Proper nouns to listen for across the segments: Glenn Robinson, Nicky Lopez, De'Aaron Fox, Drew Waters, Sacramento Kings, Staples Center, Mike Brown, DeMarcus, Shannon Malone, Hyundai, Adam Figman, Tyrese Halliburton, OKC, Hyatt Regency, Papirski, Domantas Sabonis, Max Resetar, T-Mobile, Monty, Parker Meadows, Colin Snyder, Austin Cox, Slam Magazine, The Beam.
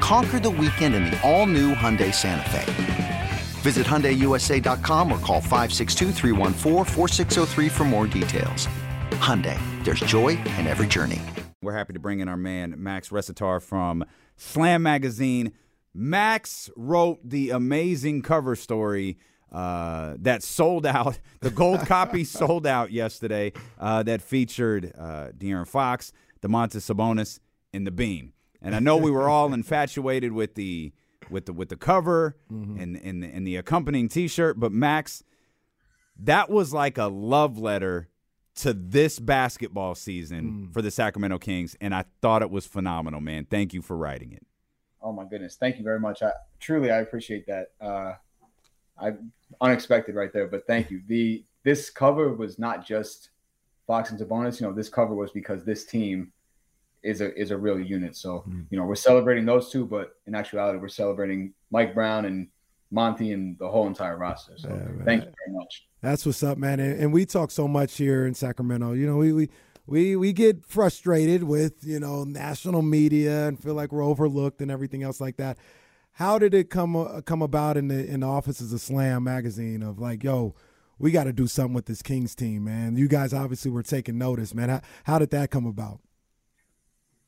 Conquer the weekend in the all-new Hyundai Santa Fe. Visit HyundaiUSA.com or call 562-314-4603 for more details. Hyundai, there's joy in every journey. We're happy to bring in our man, Max Resetar from Slam Magazine. Max wrote the amazing cover story that sold out. The gold copy sold out yesterday that featured De'Aaron Fox, Domantas Sabonis, and The Beam. And I know we were all infatuated with the cover and the accompanying T-shirt, but Max, that was like a love letter to this basketball season for the Sacramento Kings, and I thought it was phenomenal, man. Thank you for writing it. Oh my goodness, thank you very much. I appreciate that. Unexpected right there, but thank you. This cover was not just Fox and Sabonis. You know, this cover was because this team is a real unit. So, you know, we're celebrating those two, but in actuality, we're celebrating Mike Brown and Monty and the whole entire roster. So thank you very much. That's what's up, man. And we talk so much here in Sacramento. You know, we get frustrated with, you know, national media and feel like we're overlooked and everything else like that. How did it come about in the offices of Slam Magazine of like, yo, we got to do something with this Kings team, man? You guys obviously were taking notice, man. How did that come about?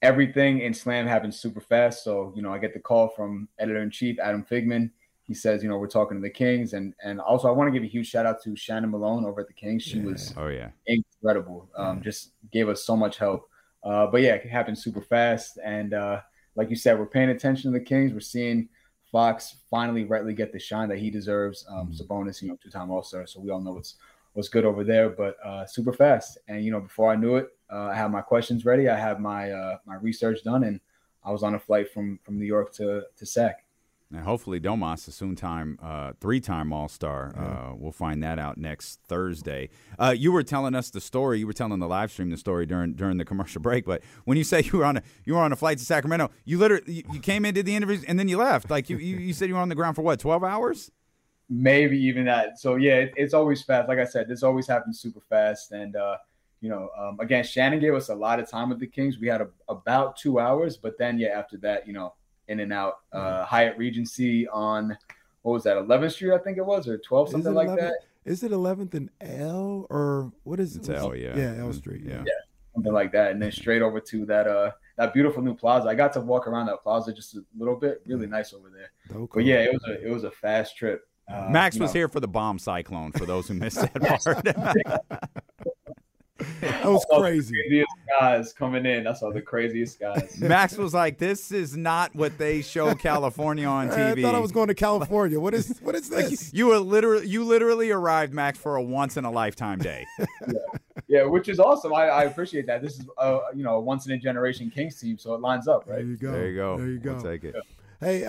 Everything in Slam happens super fast. So, you know, I get the call from editor-in-chief Adam Figman. He says, you know, we're talking to the Kings. And also I want to give a huge shout out to Shannon Malone over at the Kings. She was incredible. Just gave us so much help. But yeah, it happened super fast. And like you said, we're paying attention to the Kings. We're seeing Fox finally rightly get the shine that he deserves. Sabonis, you know, two-time All-Star. So we all know what's good over there, but super fast. And, you know, before I knew it, I had my questions ready. I had my research done, and I was on a flight from New York to Sac. And hopefully Domas, a soon-time, three-time All-Star, we'll find that out next Thursday. You were telling us the story. You were telling the live stream the story during the commercial break. But when you say you were on a flight to Sacramento, you literally you came in, did the interviews, and then you left. Like you said, you were on the ground for what, 12 hours? Maybe even that. So yeah, it's always fast. Like I said, this always happens super fast. And you know, again, Shannon gave us a lot of time with the Kings. We had about 2 hours, but then yeah, after that, you know, in and out. Hyatt Regency on what was that, 11th Street, I think it was, or 12th, something like that. Is it 11th and L, or what is it? It's L, yeah, L Street, yeah, something like that. And then straight over to that beautiful new plaza. I got to walk around that plaza just a little bit. Really nice over there. Cool. But yeah, it was a fast trip. Max was here for the bomb cyclone, for those who missed that part. That was crazy. The craziest guys coming in. That's all the craziest guys. Max was like, this is not what they show California on TV. I thought I was going to California. What is this? Like, you literally arrived, Max, for a once-in-a-lifetime day. Yeah, which is awesome. I appreciate that. This is a once-in-a-generation Kings team, so it lines up, right? There you go. We'll take it. Yeah. Hey,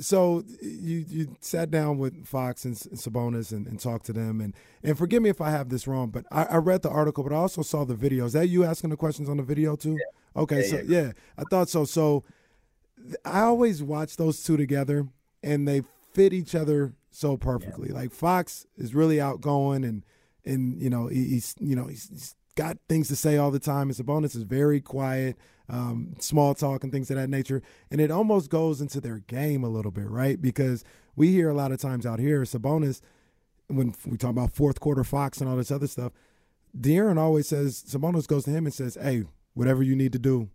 so you sat down with Fox and Sabonis and talked to them, and forgive me if I have this wrong, but I read the article, but I also saw the video. Is that you asking the questions on the video too? Yeah. Okay, yeah, I thought so. So I always watch those two together, and they fit each other so perfectly. Yeah. Like Fox is really outgoing, and you know he's got things to say all the time, and Sabonis is very quiet. Small talk and things of that nature. And it almost goes into their game a little bit, right? Because we hear a lot of times out here, Sabonis, when we talk about fourth quarter Fox and all this other stuff, De'Aaron always says, Sabonis goes to him and says, hey, whatever you need to do,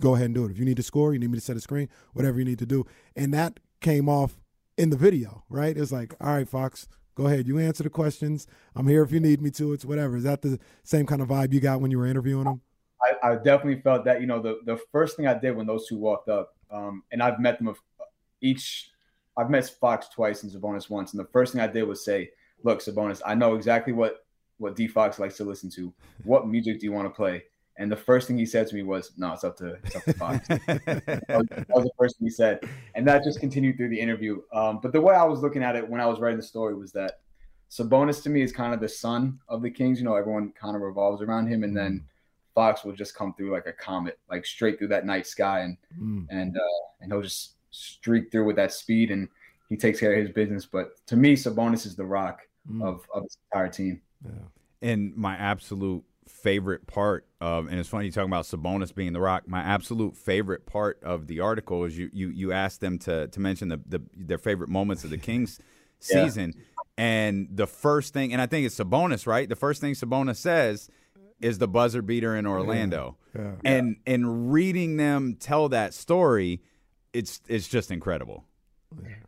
go ahead and do it. If you need to score, you need me to set a screen, whatever you need to do. And that came off in the video, right? It's like, all right, Fox, Go ahead. You answer the questions. I'm here if you need me to. It's whatever. Is that the same kind of vibe you got when you were interviewing them? I definitely felt that, you know, the first thing I did when those two walked up, and I've met them each. I've met Fox twice and Sabonis once. And the first thing I did was say, look, Sabonis, I know exactly what D Fox likes to listen to. What music do you want to play? And the first thing he said to me was, no, it's up to Fox. That was the first thing he said. And that just continued through the interview. But the way I was looking at it when I was writing the story was that Sabonis to me is kind of the son of the Kings. You know, everyone kind of revolves around him. And then Fox will just come through like a comet, like straight through that night sky. And he'll just streak through with that speed. And he takes care of his business. But to me, Sabonis is the rock of his entire team. Yeah. And my absolute favorite part of, and it's funny you talking about Sabonis being the rock, my absolute favorite part of the article is you asked them to mention their favorite moments of the Kings season. And the first thing, and I think it's Sabonis, right? The first thing Sabonis says is the buzzer beater in Orlando. Yeah. And reading them tell that story, it's just incredible.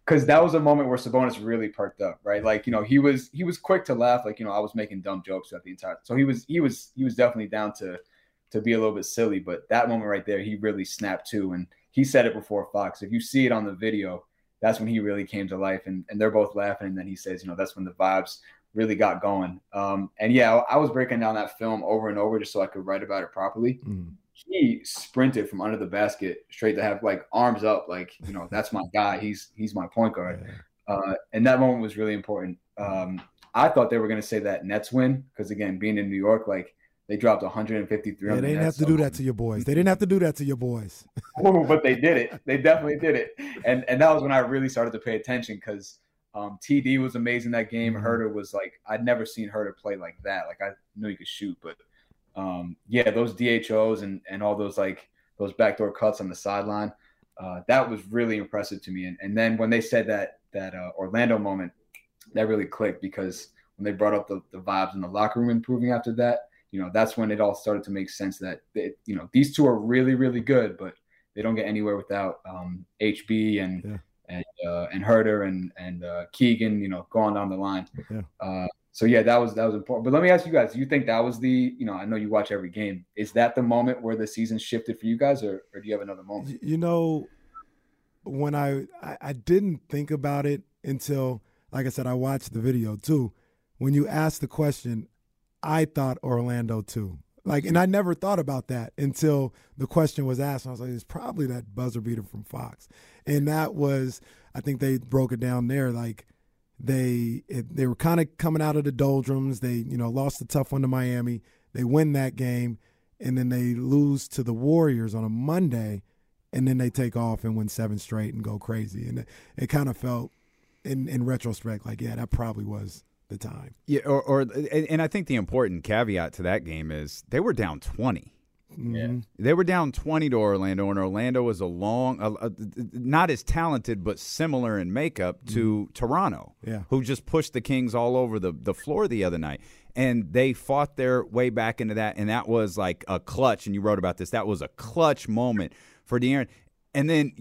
Because that was a moment where Sabonis really perked up, right? Like, you know, he was quick to laugh. Like, you know, I was making dumb jokes throughout the entire. So he was definitely down to be a little bit silly. But that moment right there, he really snapped too. And he said it before Fox. If you see it on the video, that's when he really came to life. And they're both laughing. And then he says, you know, that's when the vibes really got going. And yeah, I was breaking down that film over and over just so I could write about it properly. Mm. He sprinted from under the basket straight to have like arms up, like, you know, that's my guy. He's my point guard. Yeah. And that moment was really important. I thought they were going to say that Nets win. Cause again, being in New York, like they dropped 153. Yeah, they didn't have to do that to your boys. They didn't have to do that to your boys, but they did it. They definitely did it. And that was when I really started to pay attention. Cause TD was amazing that game. Herter was like, I'd never seen Herter play like that. Like I knew he could shoot, but yeah, those DHOs and all those like those backdoor cuts on the sideline, that was really impressive to me. And then when they said that Orlando moment, that really clicked because when they brought up the vibes in the locker room improving after that, you know, that's when it all started to make sense that, you know, these two are really, really good, but they don't get anywhere without HB and Herter and Keegan, you know, going down the line. Yeah. So yeah, that was important. But let me ask you guys: do you think that was the, you know, I know you watch every game. Is that the moment where the season shifted for you guys, or do you have another moment? You know, when I didn't think about it until, like I said, I watched the video too. When you asked the question, I thought Orlando too. Like, and I never thought about that until the question was asked. And I was like, it's probably that buzzer beater from Fox, and that was, I think they broke it down there, like. They were kind of coming out of the doldrums. They, you know, lost the tough one to Miami. They win that game, and then they lose to the Warriors on a Monday, and then they take off and win 7 straight and go crazy. And it kind of felt, in retrospect, like, yeah, that probably was the time. Yeah, and I think the important caveat to that game is they were down 20. Mm-hmm. Yeah. They were down 20 to Orlando, and Orlando was not as talented but similar in makeup to Toronto, who just pushed the Kings all over the floor the other night. And they fought their way back into that, and that was like a clutch, and you wrote about this, that was a clutch moment for De'Aaron. And then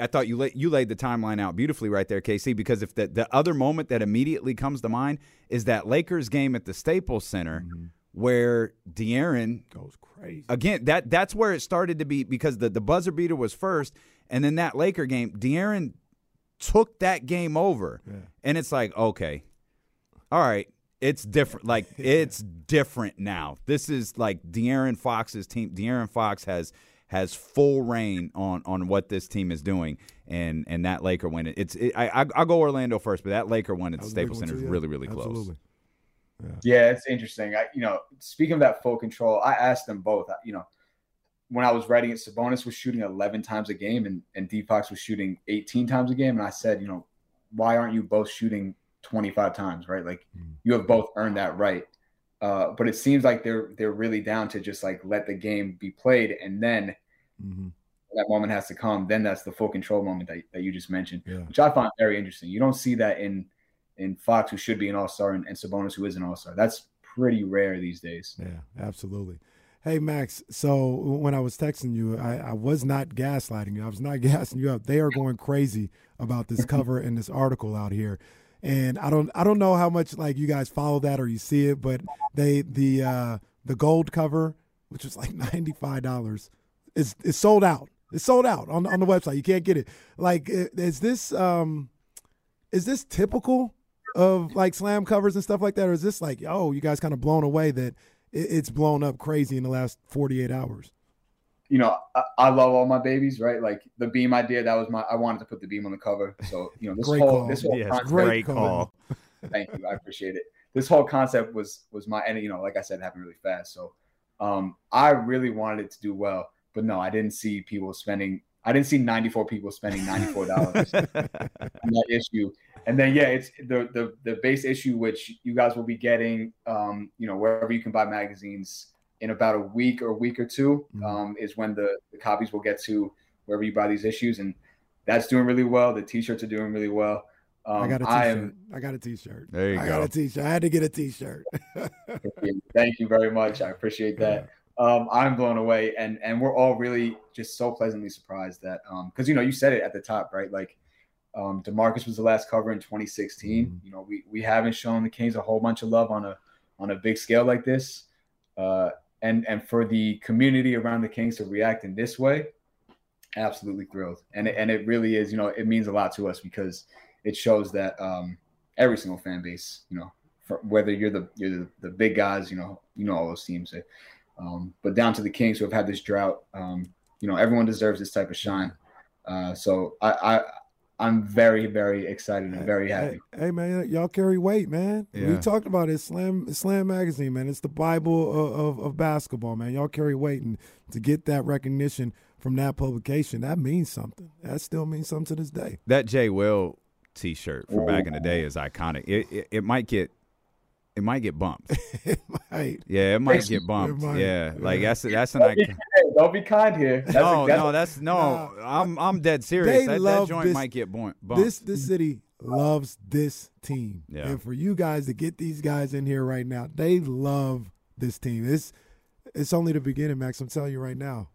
I thought you laid the timeline out beautifully right there, KC, because if the other moment that immediately comes to mind is that Lakers game at the Staples Center, where De'Aaron goes crazy. Again, that's where it started to be, because the buzzer beater was first, and then that Laker game, De'Aaron took that game over. Yeah. And it's like, okay, all right, it's different. Like, it's different now. This is like De'Aaron Fox's team. De'Aaron Fox has full reign on what this team is doing, and that Laker win. I'll go Orlando first, but that Laker one at the Staples Center is really, really close. Absolutely. Yeah, it's interesting. You know, speaking of that full control, I asked them both. You know, when I was writing it, Sabonis was shooting 11 times a game, and D-Fox was shooting 18 times a game. And I said, you know, why aren't you both shooting 25 times, right? Like, you have both earned that right. But it seems like they're really down to just, like, let the game be played, and then that moment has to come. Then that's the full control moment that you just mentioned, which I find very interesting. You don't see that in Fox, who should be an all-star, and Sabonis, who is an all-star. That's pretty rare these days. Yeah, absolutely. Hey, Max, so when I was texting you, I was not gaslighting you. I was not gassing you up. They are going crazy about this cover and this article out here. And I don't know how much like you guys follow that or you see it, but the gold cover, which was like $95, is sold out. It's sold out on the website. You can't get it. Like, is this typical of like slam covers and stuff like that, or is this like, oh, you guys kind of blown away that it's blown up crazy in the last 48 hours? You know, I love all my babies, right? Like the Beam idea, that was I wanted to put the Beam on the cover. So, you know, this whole concept, thank you, I appreciate it. This whole concept was my, and you know, like I said, it happened really fast. So, I really wanted it to do well, but no, I didn't see 94 people spending $94 on that issue. And then, yeah, it's the base issue, which you guys will be getting, you know, wherever you can buy magazines in about a week or two, is when the copies will get to wherever you buy these issues. And that's doing really well. The t-shirts are doing really well. I got a t-shirt. There you go. I got a t-shirt. I had to get a t-shirt. Thank you very much. I appreciate that. I'm blown away, and we're all really just so pleasantly surprised that, because, you know, you said it at the top, right? Like, DeMarcus was the last cover in 2016. Mm-hmm. You know, we haven't shown the Kings a whole bunch of love on a big scale like this, and for the community around the Kings to react in this way, absolutely thrilled. And it really is, you know, it means a lot to us because it shows that every single fan base, you know, whether you're the big guys, you know all those teams. But down to the Kings who have had this drought, you know, everyone deserves this type of shine. So I'm very, very excited and very happy. Hey man, y'all carry weight, man. Yeah. We talked about it. Slam Magazine, man. It's the Bible of basketball, man. Y'all carry weight, and to get that recognition from that publication, that means something. That still means something to this day. That Jay Will t-shirt from back in the day is iconic. It might get. It might get bumped. It might. Yeah, it might get bumped. Might. Yeah, like that's an icon. Don't be kind here. No. I'm dead serious. That joint might get bumped. This city loves this team, and for you guys to get these guys in here right now, they love this team. It's only the beginning, Max. I'm telling you right now.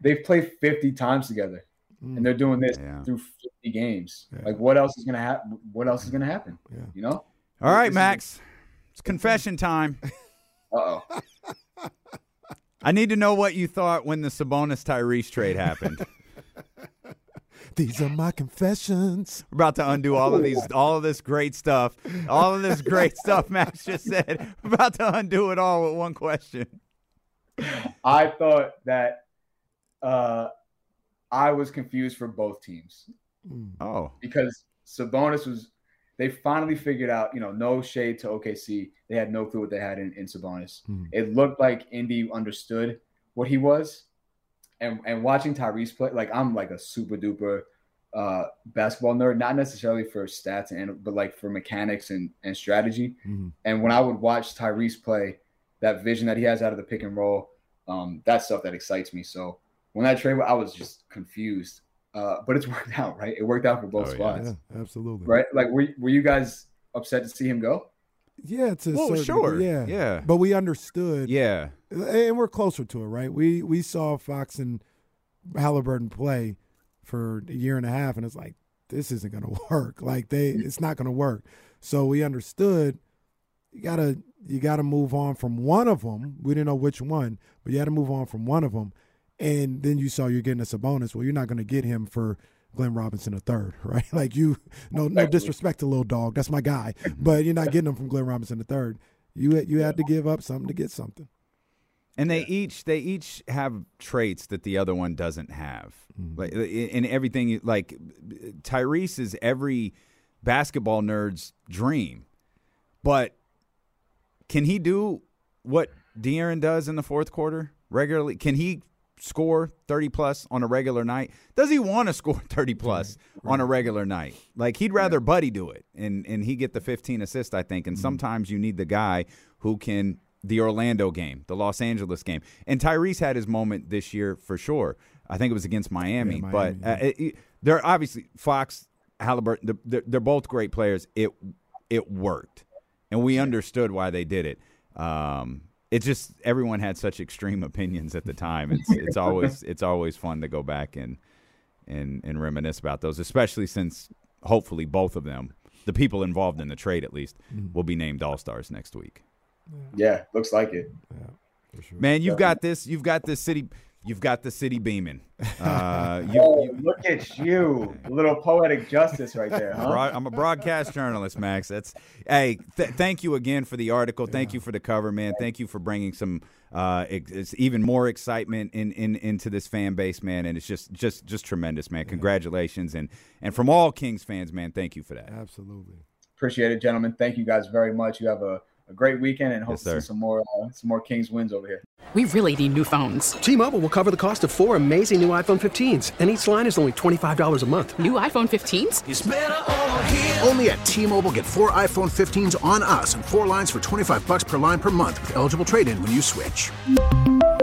They've played 50 times together, and they're doing this through 50 games. Yeah. Like what else is gonna happen? Yeah. You know. All right, Max. It's confession time. Uh-oh. I need to know what you thought when the Sabonis-Tyrese trade happened. These are my confessions. We're about to undo all of this great stuff Max just said. We're about to undo it all with one question. I thought that I was confused for both teams. Oh. Because Sabonis was – they finally figured out, you know, no shade to OKC. They had no clue what they had in Sabonis. It looked like Indy understood what he was. And watching Tyrese play, like I'm like a super duper basketball nerd, not necessarily for stats, but like for mechanics and strategy. And when I would watch Tyrese play, that vision that he has out of the pick and roll, that's stuff that excites me. So when that trade, I was just confused. But it's worked out, right? It worked out for both spots. Yeah, absolutely. Right? Like, were you guys upset to see him go? Yeah. Sure. But we understood. Yeah. And we're closer to it, right? We saw Fox and Halliburton play for a year and a half, and it's like, this isn't going to work. Like, it's not going to work. So we understood you gotta move on from one of them. We didn't know which one, but you had to move on from one of them. And then you saw you're getting a Sabonis. Well, you're not going to get him for Glenn Robinson III, right? Like no disrespect to Little Dog, that's my guy, but you're not getting him from Glenn Robinson III. You had to give up something to get something. And they each have traits that the other one doesn't have. Like in everything, like Tyrese is every basketball nerd's dream, but can he do what De'Aaron does in the fourth quarter regularly? Can he score 30-plus on a regular night? Does he want to score 30-plus on a regular night? Like, he'd rather Buddy do it, and he get the 15 assists, I think. And sometimes you need the guy who can – the Orlando game, the Los Angeles game. And Tyrese had his moment this year for sure. I think it was against Miami. Yeah, Miami, but they're obviously – Fox, Halliburton, they're both great players. It worked, and we understood why they did it. It's just everyone had such extreme opinions at the time. It's always fun to go back and reminisce about those, especially since hopefully both of them, the people involved in the trade at least, will be named All-Stars next week. Yeah, looks like it. Yeah, for sure. Man, you've got the city beaming. Look at you, a little poetic justice right there, huh? I'm a broadcast journalist, Max. Thank you again for the article. Thank you for the cover, man. Thank you for bringing some it's even more excitement into this fan base, man. And it's just tremendous, man. Congratulations, and from all Kings fans, man. Thank you for that. Absolutely, appreciate it, gentlemen. Thank you guys very much. You have a great weekend, and hope to see some more Kings wins over here. We really need new phones. T-Mobile will cover the cost of four amazing new iPhone 15s, and each line is only $25 a month. New iPhone 15s? It's better over here. Only at T-Mobile, get four iPhone 15s on us and four lines for $25 per line per month with eligible trade-in when you switch.